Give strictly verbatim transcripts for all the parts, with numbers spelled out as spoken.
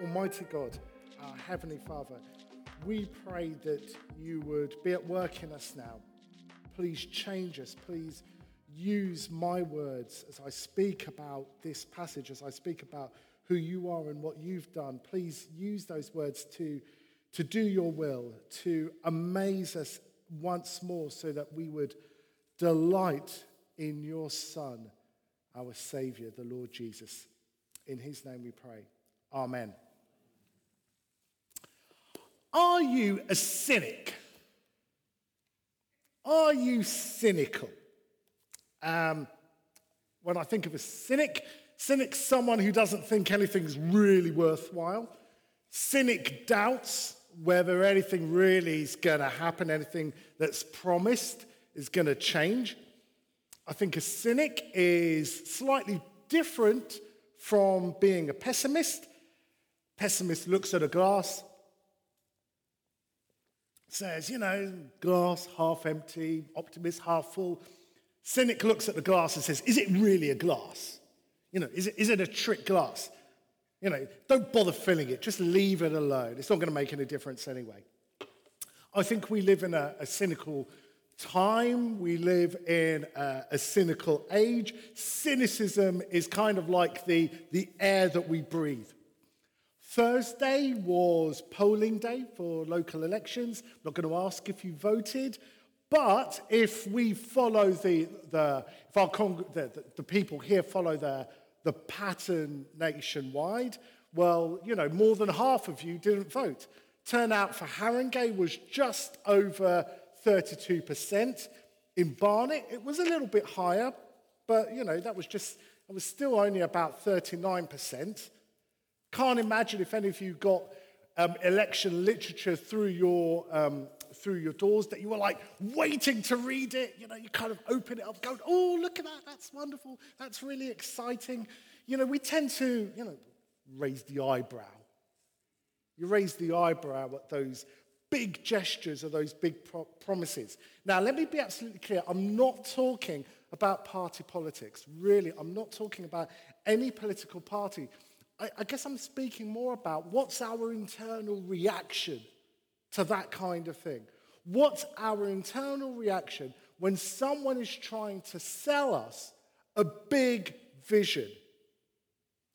Almighty God, our Heavenly Father, we pray that you would be at work in us now. Please change us. Please use my words as I speak about this passage, as I speak about who you are and what you've done. Please use those words to, to do your will, to amaze us once more so that we would delight in your Son, our Saviour, the Lord Jesus. In his name we pray. Amen. Are you a cynic? Are you cynical? Um, when I think of a cynic, cynic's someone who doesn't think anything's really worthwhile. Cynic doubts whether anything really is going to happen, anything that's promised is going to change. I think a cynic is slightly different from being a pessimist. Pessimist looks at a glass, says, you know, glass half empty, optimist half full. Cynic looks at the glass and says, is it really a glass? You know, is it, is it a trick glass? You know, don't bother filling it, just leave it alone. It's not going to make any difference anyway. I think we live in a, a cynical time. We live in a, a cynical age. Cynicism is kind of like the, the air that we breathe. Thursday was polling day for local elections. I'm not going to ask if you voted, but if we follow the the if our con- the, the, the people here follow the the pattern nationwide, well, you know, more than half of you didn't vote. Turnout for Haringey was just over thirty-two percent. In Barnet, it was a little bit higher, but you know, that was just it was still only about thirty-nine percent. Can't imagine if any of you got um, election literature through your um, through your doors that you were like waiting to read it. You know, you kind of open it up, going, "Oh, look at that! That's wonderful! That's really exciting!" You know, we tend to, you know, raise the eyebrow. You raise the eyebrow at those big gestures or those big pro- promises. Now, let me be absolutely clear: I'm not talking about party politics. Really, I'm not talking about any political party. I guess I'm speaking more about what's our internal reaction to that kind of thing. What's our internal reaction when someone is trying to sell us a big vision?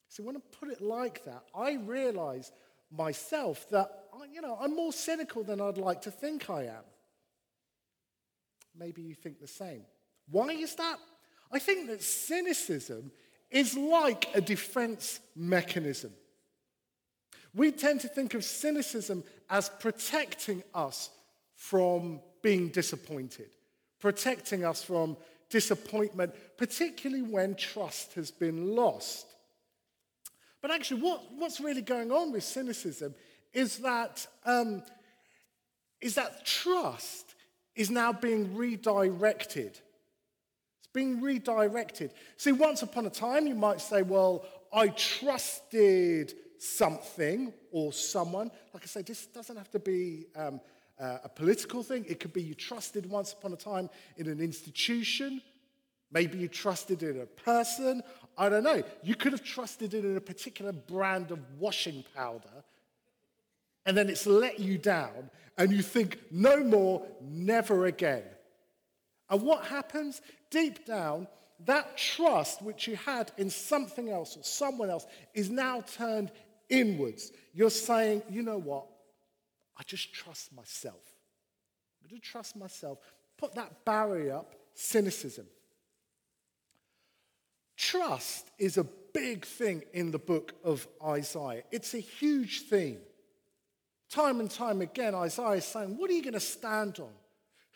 See, when I put it like that, I realize myself that, you know, I'm more cynical than I'd like to think I am. Maybe you think the same. Why is that? I think that cynicism is like a defense mechanism. We tend to think of cynicism as protecting us from being disappointed, protecting us from disappointment, particularly when trust has been lost. But actually, what, what's really going on with cynicism is that, um, is that trust is now being redirected. Being redirected. See, once upon a time, you might say, well, I trusted something or someone. Like I say, this doesn't have to be um, uh, a political thing. It could be you trusted once upon a time in an institution. Maybe you trusted in a person. I don't know. You could have trusted it in a particular brand of washing powder, and then it's let you down, and you think, no more, never again. And what happens? Deep down, that trust which you had in something else or someone else is now turned inwards. You're saying, you know what? I just trust myself. I'm going to trust myself. Put that barrier up, cynicism. Trust is a big thing in the book of Isaiah. It's a huge theme. Time and time again, Isaiah is saying, what are you going to stand on?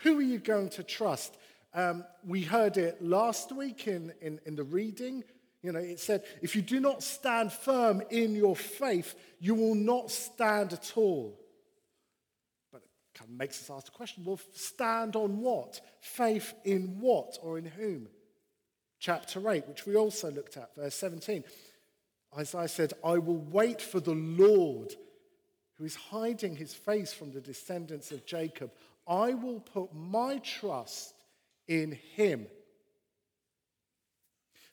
Who are you going to trust? Um, we heard it last week in, in, in the reading. You know, it said, if you do not stand firm in your faith, you will not stand at all. But it kind of makes us ask the question, well, stand on what? Faith in what or in whom? Chapter eight, which we also looked at, verse seventeen. Isaiah said, I will wait for the Lord, who is hiding his face from the descendants of Jacob. I will put my trust in him.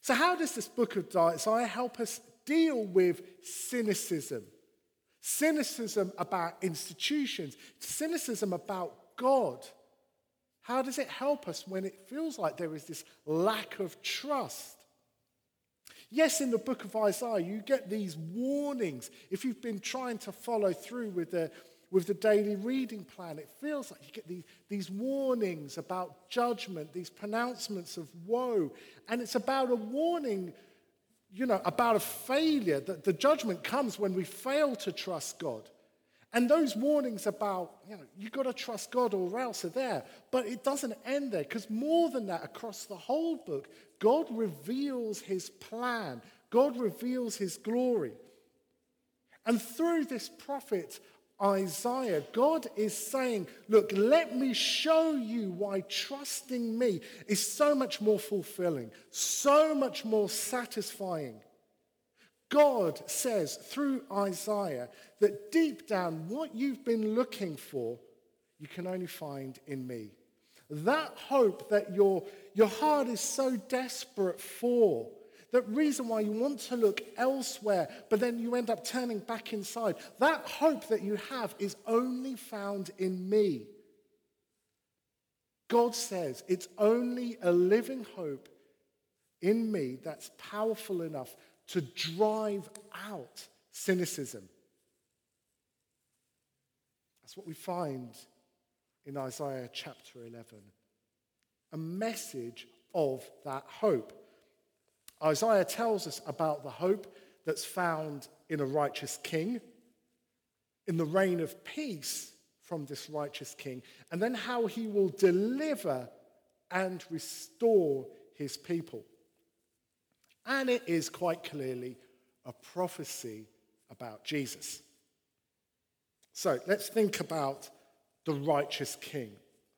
So how does this book of Isaiah help us deal with cynicism cynicism about institutions, cynicism about God. How does it help us when it feels like there is this lack of trust? Yes, in the book of Isaiah, you get these warnings. If you've been trying to follow through with the, with the daily reading plan, it feels like you get these, these warnings about judgment, these pronouncements of woe. And it's about a warning, you know, about a failure, that the judgment comes when we fail to trust God. And those warnings about, you know, you've got to trust God or else are there. But it doesn't end there, because more than that, across the whole book, God reveals his plan. God reveals his glory. And through this prophet Isaiah, God is saying, look, let me show you why trusting me is so much more fulfilling, so much more satisfying. God says through Isaiah that deep down, what you've been looking for, you can only find in me. That hope that your, your heart is so desperate for, that reason why you want to look elsewhere, but then you end up turning back inside, that hope that you have is only found in me. God says it's only a living hope in me that's powerful enough to drive out cynicism. That's what we find in Isaiah chapter eleven. A message of that hope. Isaiah tells us about the hope that's found in a righteous king, in the reign of peace from this righteous king, and then how he will deliver and restore his people. And it is quite clearly a prophecy about Jesus. So let's think about the righteous king.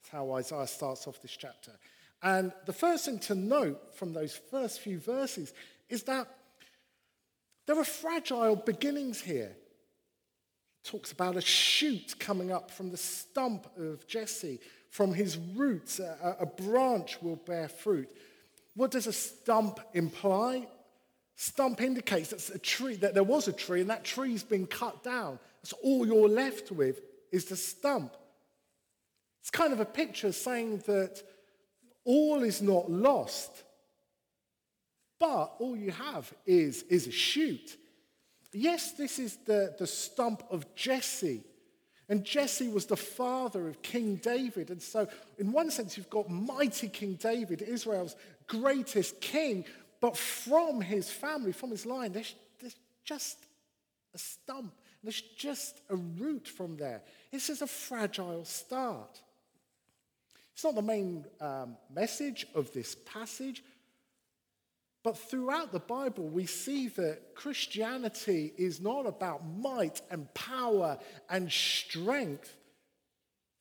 That's how Isaiah starts off this chapter. And the first thing to note from those first few verses is that there are fragile beginnings here. It talks about a shoot coming up from the stump of Jesse. From his roots, a, a branch will bear fruit. What does a stump imply? Stump indicates that's a tree, that there was a tree and that tree's been cut down. That's all you're left with is the stump. It's kind of a picture saying that all is not lost, but all you have is, is a shoot. Yes, this is the, the stump of Jesse. And Jesse was the father of King David. And so in one sense, you've got mighty King David, Israel's greatest king. But from his family, from his line, there's, there's just a stump. There's just a root from there. This is a fragile start. It's not the main um, message of this passage. But throughout the Bible, we see that Christianity is not about might and power and strength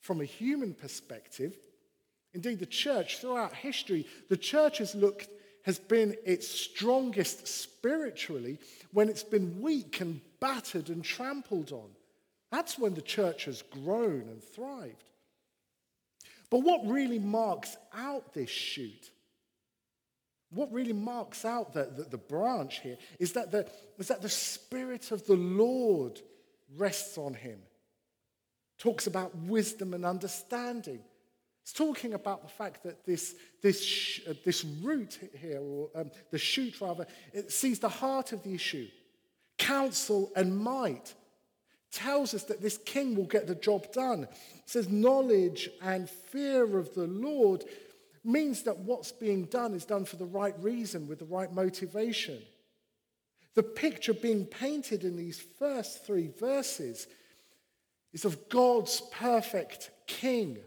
from a human perspective. Indeed, the church, throughout history, the church has looked, has been its strongest spiritually when it's been weak and battered and trampled on. That's when the church has grown and thrived. But what really marks out this shoot? What really marks out the, the, the branch here is that the, is that the Spirit of the Lord rests on him. Talks about wisdom and understanding. It's talking about the fact that this, this, sh- uh, this root here, or um, the shoot rather, it sees the heart of the issue. Counsel and might tells us that this king will get the job done. It says knowledge and fear of the Lord means that what's being done is done for the right reason, with the right motivation. The picture being painted in these first three verses is of God's perfect king,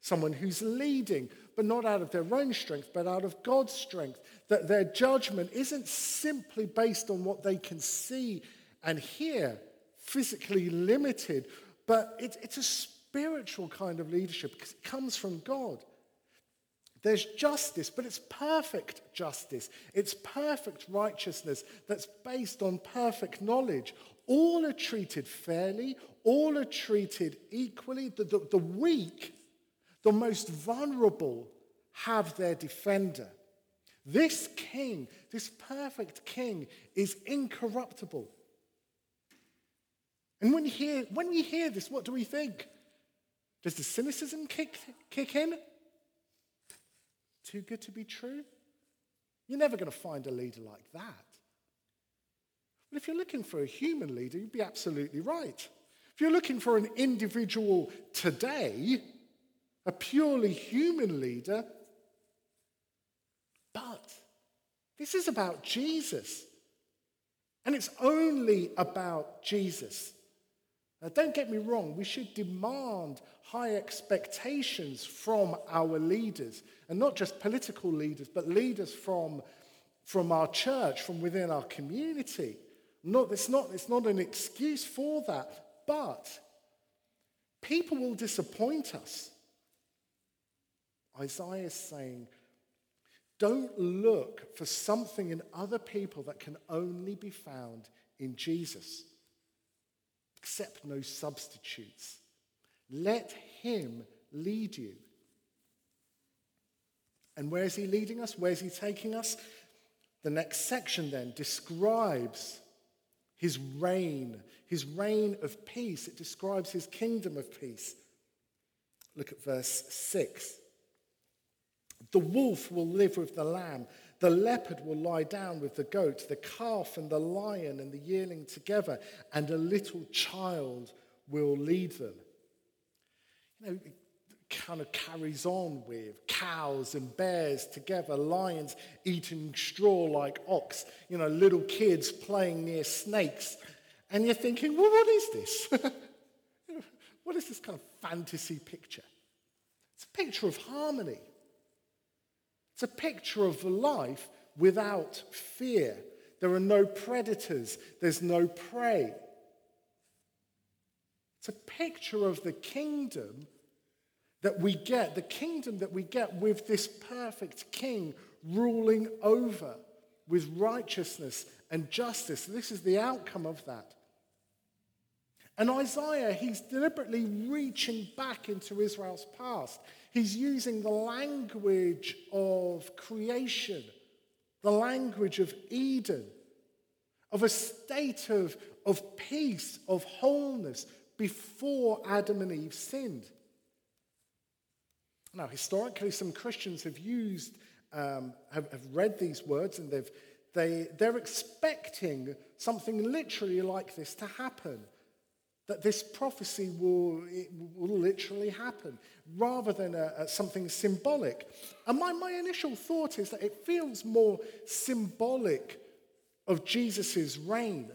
someone who's leading, but not out of their own strength, but out of God's strength, that their judgment isn't simply based on what they can see and hear, physically limited, but it, it's a spiritual kind of leadership because it comes from God. There's justice, but it's perfect justice. It's perfect righteousness that's based on perfect knowledge. All are treated fairly. All are treated equally. The, the, the weak, the most vulnerable, have their defender. This king, this perfect king, is incorruptible. And when we hear, when we hear this, what do we think? Does the cynicism kick, kick in? Too good to be true? You're never going to find a leader like that. But if you're looking for a human leader, you'd be absolutely right. If you're looking for an individual today, a purely human leader, but this is about Jesus. And it's only about Jesus. Now, don't get me wrong, we should demand high expectations from our leaders, and not just political leaders, but leaders from, from our church, from within our community. Not, it's not, it's not an excuse for that, but people will disappoint us. Isaiah is saying, don't look for something in other people that can only be found in Jesus. Accept no substitutes. Let him lead you. And where is he leading us? Where is he taking us? The next section then describes his reign, his reign of peace. It describes his kingdom of peace. Look at verse six. The wolf will live with the lamb. The leopard will lie down with the goat, the calf and the lion and the yearling together, and a little child will lead them. You know, it kind of carries on with cows and bears together, lions eating straw like ox, you know, little kids playing near snakes. And you're thinking, well, what is this? What is this kind of fantasy picture? It's a picture of harmony. It's a picture of life without fear. There are no predators. There's no prey. It's a picture of the kingdom that we get, the kingdom that we get with this perfect king ruling over with righteousness and justice. This is the outcome of that. And Isaiah, he's deliberately reaching back into Israel's past. He's using the language of creation, the language of Eden, of a state of, of peace, of wholeness before Adam and Eve sinned. Now, historically, some Christians have used, um, have, have read these words, and they've, they, they're expecting something literally like this to happen. That this prophecy will, it will literally happen, rather than a, a something symbolic. And my, my initial thought is that it feels more symbolic of Jesus' reign.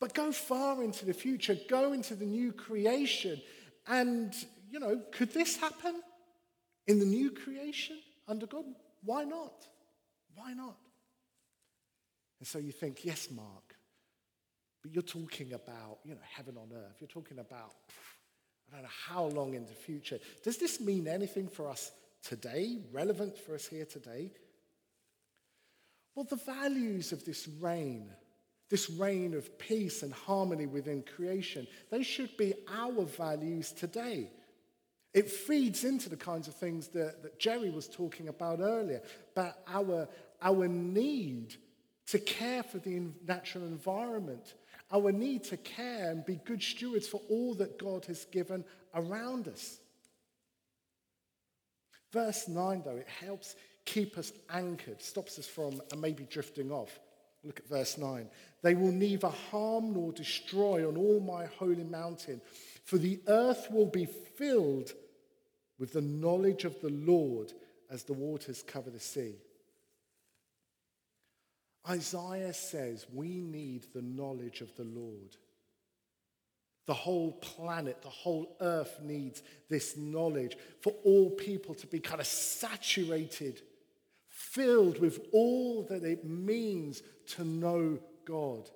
But go far into the future, go into the new creation, and, you know, could this happen in the new creation under God? Why not? Why not? And so you think, yes, Mark, but you're talking about, you know, heaven on earth. You're talking about, I don't know how long in the future. Does this mean anything for us today, relevant for us here today? Well, the values of this reign, this reign of peace and harmony within creation, they should be our values today. It feeds into the kinds of things that, that Jerry was talking about earlier, about our, our need to care for the natural environment, our need to care and be good stewards for all that God has given around us. Verse nine, though, it helps keep us anchored, stops us from and maybe drifting off. Look at verse nine. They will neither harm nor destroy on all my holy mountain, for the earth will be filled with the knowledge of the Lord as the waters cover the sea. Isaiah says we need the knowledge of the Lord. The whole planet, the whole earth needs this knowledge for all people to be kind of saturated, filled with all that it means to know God.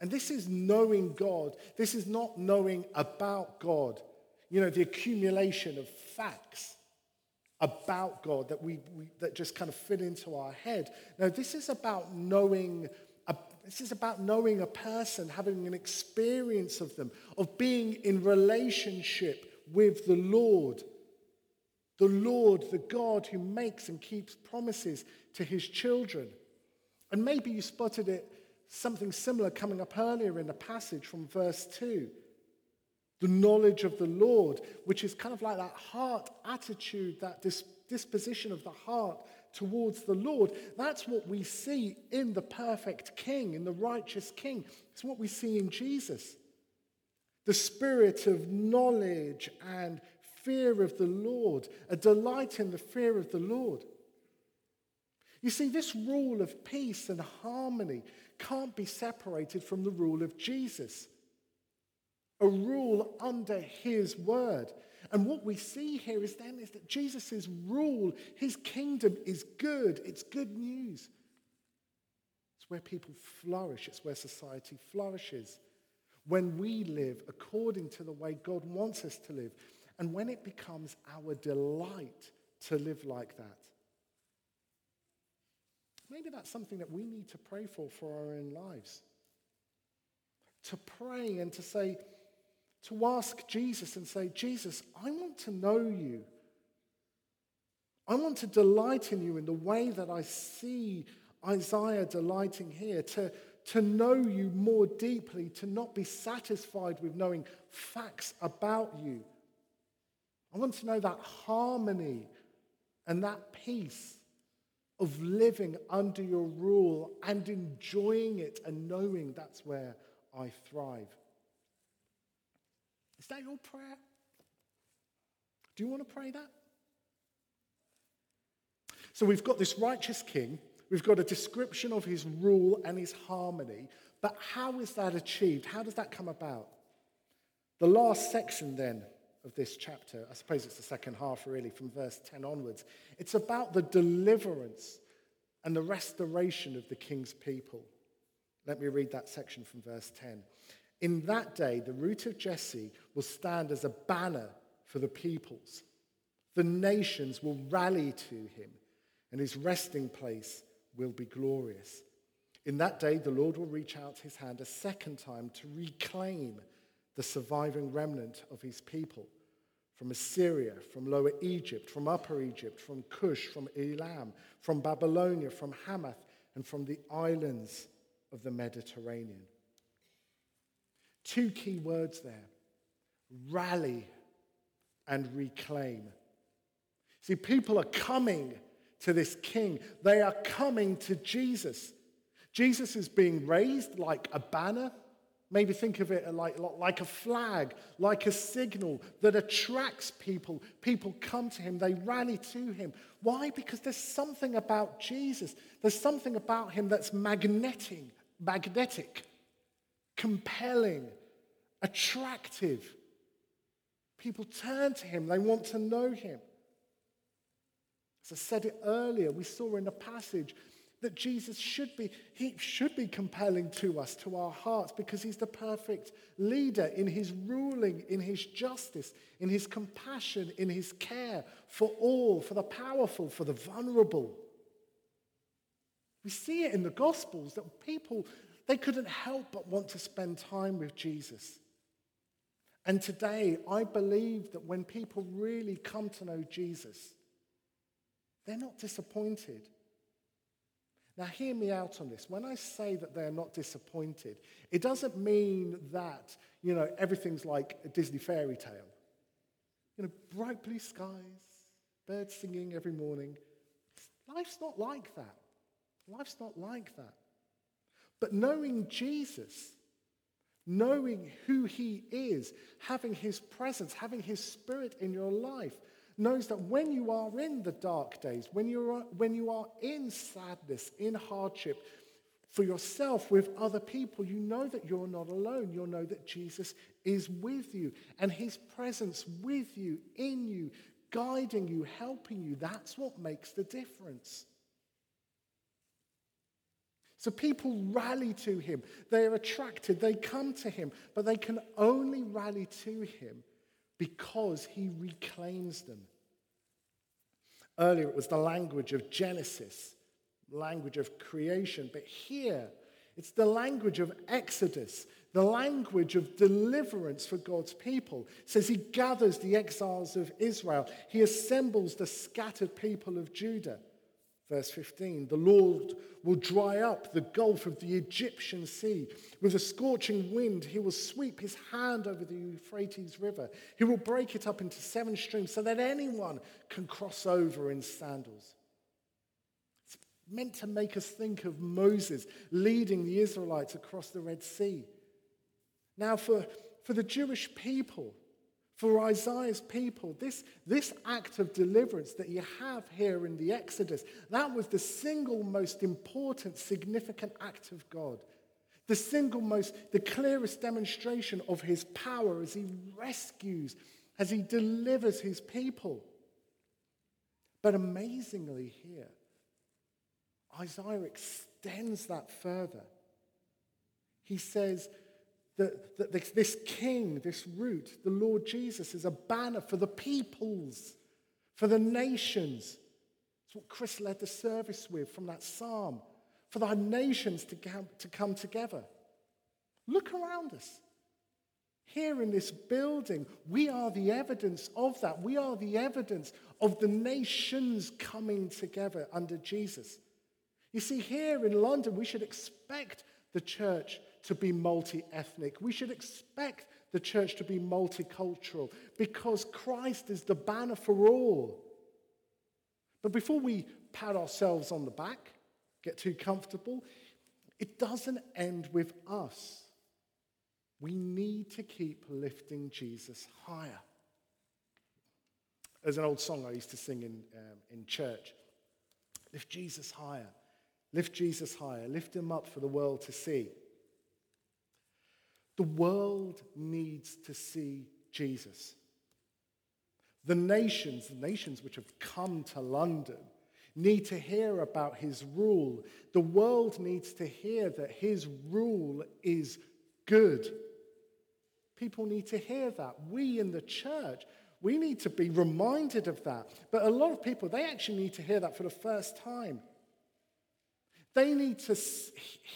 And this is knowing God. This is not knowing about God. You know, the accumulation of facts about God that we, we that just kind of fit into our head. Now, this is about knowing a, this is about knowing a person, having an experience of them, of being in relationship with the Lord, the Lord, the God who makes and keeps promises to his children. And maybe you spotted it something similar coming up earlier in the passage from verse two. The knowledge of the Lord, which is kind of like that heart attitude, that dis- disposition of the heart towards the Lord. That's what we see in the perfect king, in the righteous king. It's what we see in Jesus. The spirit of knowledge and fear of the Lord, a delight in the fear of the Lord. You see, this rule of peace and harmony can't be separated from the rule of Jesus, a rule under his word. And what we see here is then is that Jesus' rule, his kingdom is good. It's good news. It's where people flourish. It's where society flourishes. When we live according to the way God wants us to live, and when it becomes our delight to live like that. Maybe that's something that we need to pray for for our own lives. To pray and to say, to ask Jesus and say, Jesus, I want to know you. I want to delight in you in the way that I see Isaiah delighting here. To, to know you more deeply, to not be satisfied with knowing facts about you. I want to know that harmony and that peace of living under your rule and enjoying it and knowing that's where I thrive. Is that your prayer? Do you want to pray that? So we've got this righteous king. We've got a description of his rule and his harmony. But how is that achieved? How does that come about? The last section then of this chapter, I suppose it's the second half really, from verse ten onwards. It's about the deliverance and the restoration of the king's people. Let me read that section from verse ten. In that day, the root of Jesse will stand as a banner for the peoples. The nations will rally to him, and his resting place will be glorious. In that day, the Lord will reach out his hand a second time to reclaim the surviving remnant of his people from Assyria, from Lower Egypt, from Upper Egypt, from Cush, from Elam, from Babylonia, from Hamath, and from the islands of the Mediterranean. Two key words there, rally and reclaim. See, people are coming to this king. They are coming to Jesus. Jesus is being raised like a banner. Maybe think of it like, like a flag, like a signal that attracts people. People come to him. They rally to him. Why? Because there's something about Jesus. There's something about him that's magnetic, magnetic, compelling, attractive. People turn to him. They want to know him. As I said it earlier, we saw in the passage that Jesus should be, he should be compelling to us, to our hearts, because he's the perfect leader in his ruling, in his justice, in his compassion, in his care for all, for the powerful, for the vulnerable. We see it in the Gospels that people, they couldn't help but want to spend time with Jesus. And today, I believe that when people really come to know Jesus, they're not disappointed. Now, hear me out on this. When I say that they're not disappointed, it doesn't mean that, you know, everything's like a Disney fairy tale. You know, bright blue skies, birds singing every morning. Life's not like that. Life's not like that. But knowing Jesus, knowing who he is, having his presence, having his spirit in your life, knows that when you are in the dark days, when you are when you are in sadness, in hardship, for yourself, with other people, you know that you're not alone. You'll know that Jesus is with you, and his presence with you, in you, guiding you, helping you. That's what makes the difference. So people rally to him. They are attracted. They come to him, but they can only rally to him because he reclaims them. Earlier it was the language of Genesis, language of creation, but here it's the language of Exodus, the language of deliverance for God's people. It says he gathers the exiles of Israel, he assembles the scattered people of Judah. Verse fifteen, the Lord will dry up the gulf of the Egyptian sea. With a scorching wind, he will sweep his hand over the Euphrates River. He will break it up into seven streams so that anyone can cross over in sandals. It's meant to make us think of Moses leading the Israelites across the Red Sea. Now, for, for the Jewish people, for Isaiah's people, this, this act of deliverance that you have here in the Exodus, that was the single most important, significant act of God. The single most, the clearest demonstration of his power as he rescues, as he delivers his people. But amazingly here, Isaiah extends that further. He says That, that this king, this root, the Lord Jesus, is a banner for the peoples, for the nations. It's what Chris led the service with from that psalm. For the nations to come, to come together. Look around us. Here in this building, we are the evidence of that. We are the evidence of the nations coming together under Jesus. You see, here in London, we should expect the church to be multi-ethnic. We should expect the church to be multicultural because Christ is the banner for all. But before we pat ourselves on the back, get too comfortable, it doesn't end with us. We need to keep lifting Jesus higher. There's an old song I used to sing in, um, in church. Lift Jesus higher, lift Jesus higher, lift him up for the world to see. The world needs to see Jesus. The nations, the nations which have come to London, need to hear about his rule. The world needs to hear that his rule is good. People need to hear that. We in the church, we need to be reminded of that. But a lot of people, they actually need to hear that for the first time. They need to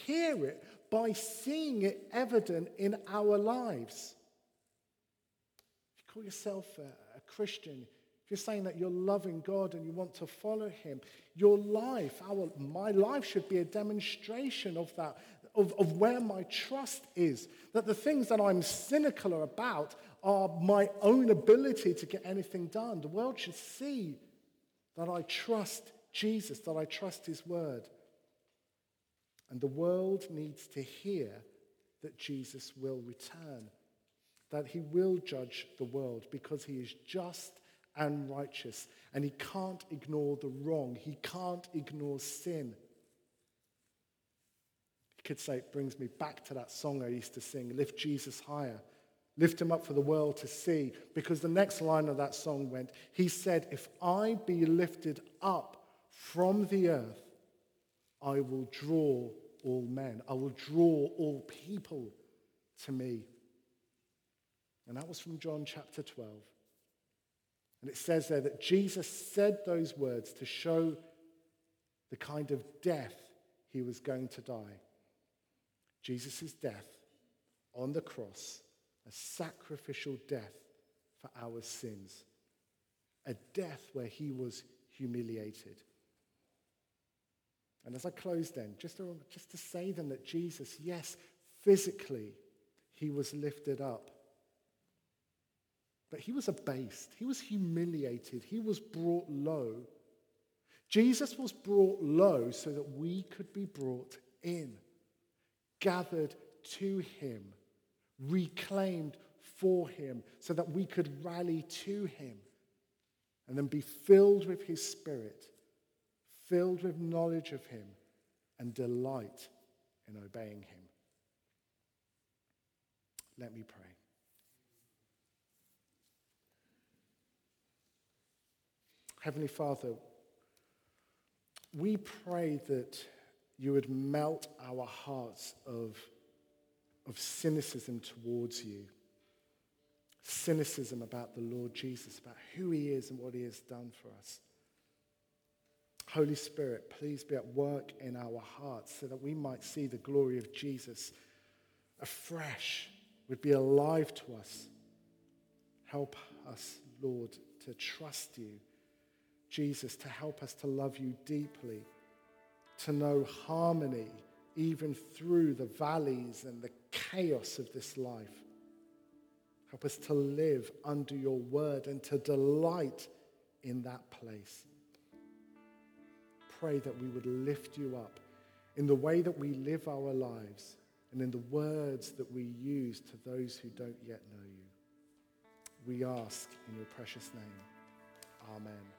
hear it by seeing it evident in our lives. If you call yourself a, a Christian, if you're saying that you're loving God and you want to follow him, your life, our, my life should be a demonstration of that, of, of where my trust is. That the things that I'm cynical about are my own ability to get anything done. The world should see that I trust Jesus, that I trust his word. And the world needs to hear that Jesus will return, that he will judge the world because he is just and righteous, and he can't ignore the wrong. He can't ignore sin. You could say it brings me back to that song I used to sing, Lift Jesus Higher, lift him up for the world to see, because the next line of that song went, he said, if I be lifted up from the earth, I will draw all men. I will draw all people to me. And that was from John chapter twelve. And it says there that Jesus said those words to show the kind of death he was going to die. Jesus' death on the cross, a sacrificial death for our sins. A death where he was humiliated. And as I close then, just to, just to say then that Jesus, yes, physically, he was lifted up. But he was abased. He was humiliated. He was brought low. Jesus was brought low so that we could be brought in, gathered to him, reclaimed for him, so that we could rally to him and then be filled with his spirit, filled with knowledge of him and delight in obeying him. Let me pray. Heavenly Father, we pray that you would melt our hearts of, of cynicism towards you. Cynicism about the Lord Jesus, about who he is and what he has done for us. Holy Spirit, please be at work in our hearts so that we might see the glory of Jesus afresh, would be alive to us. Help us, Lord, to trust you, Jesus, to help us to love you deeply, to know harmony even through the valleys and the chaos of this life. Help us to live under your word and to delight in that place. Pray that we would lift you up in the way that we live our lives and in the words that we use to those who don't yet know you. We ask in your precious name. Amen.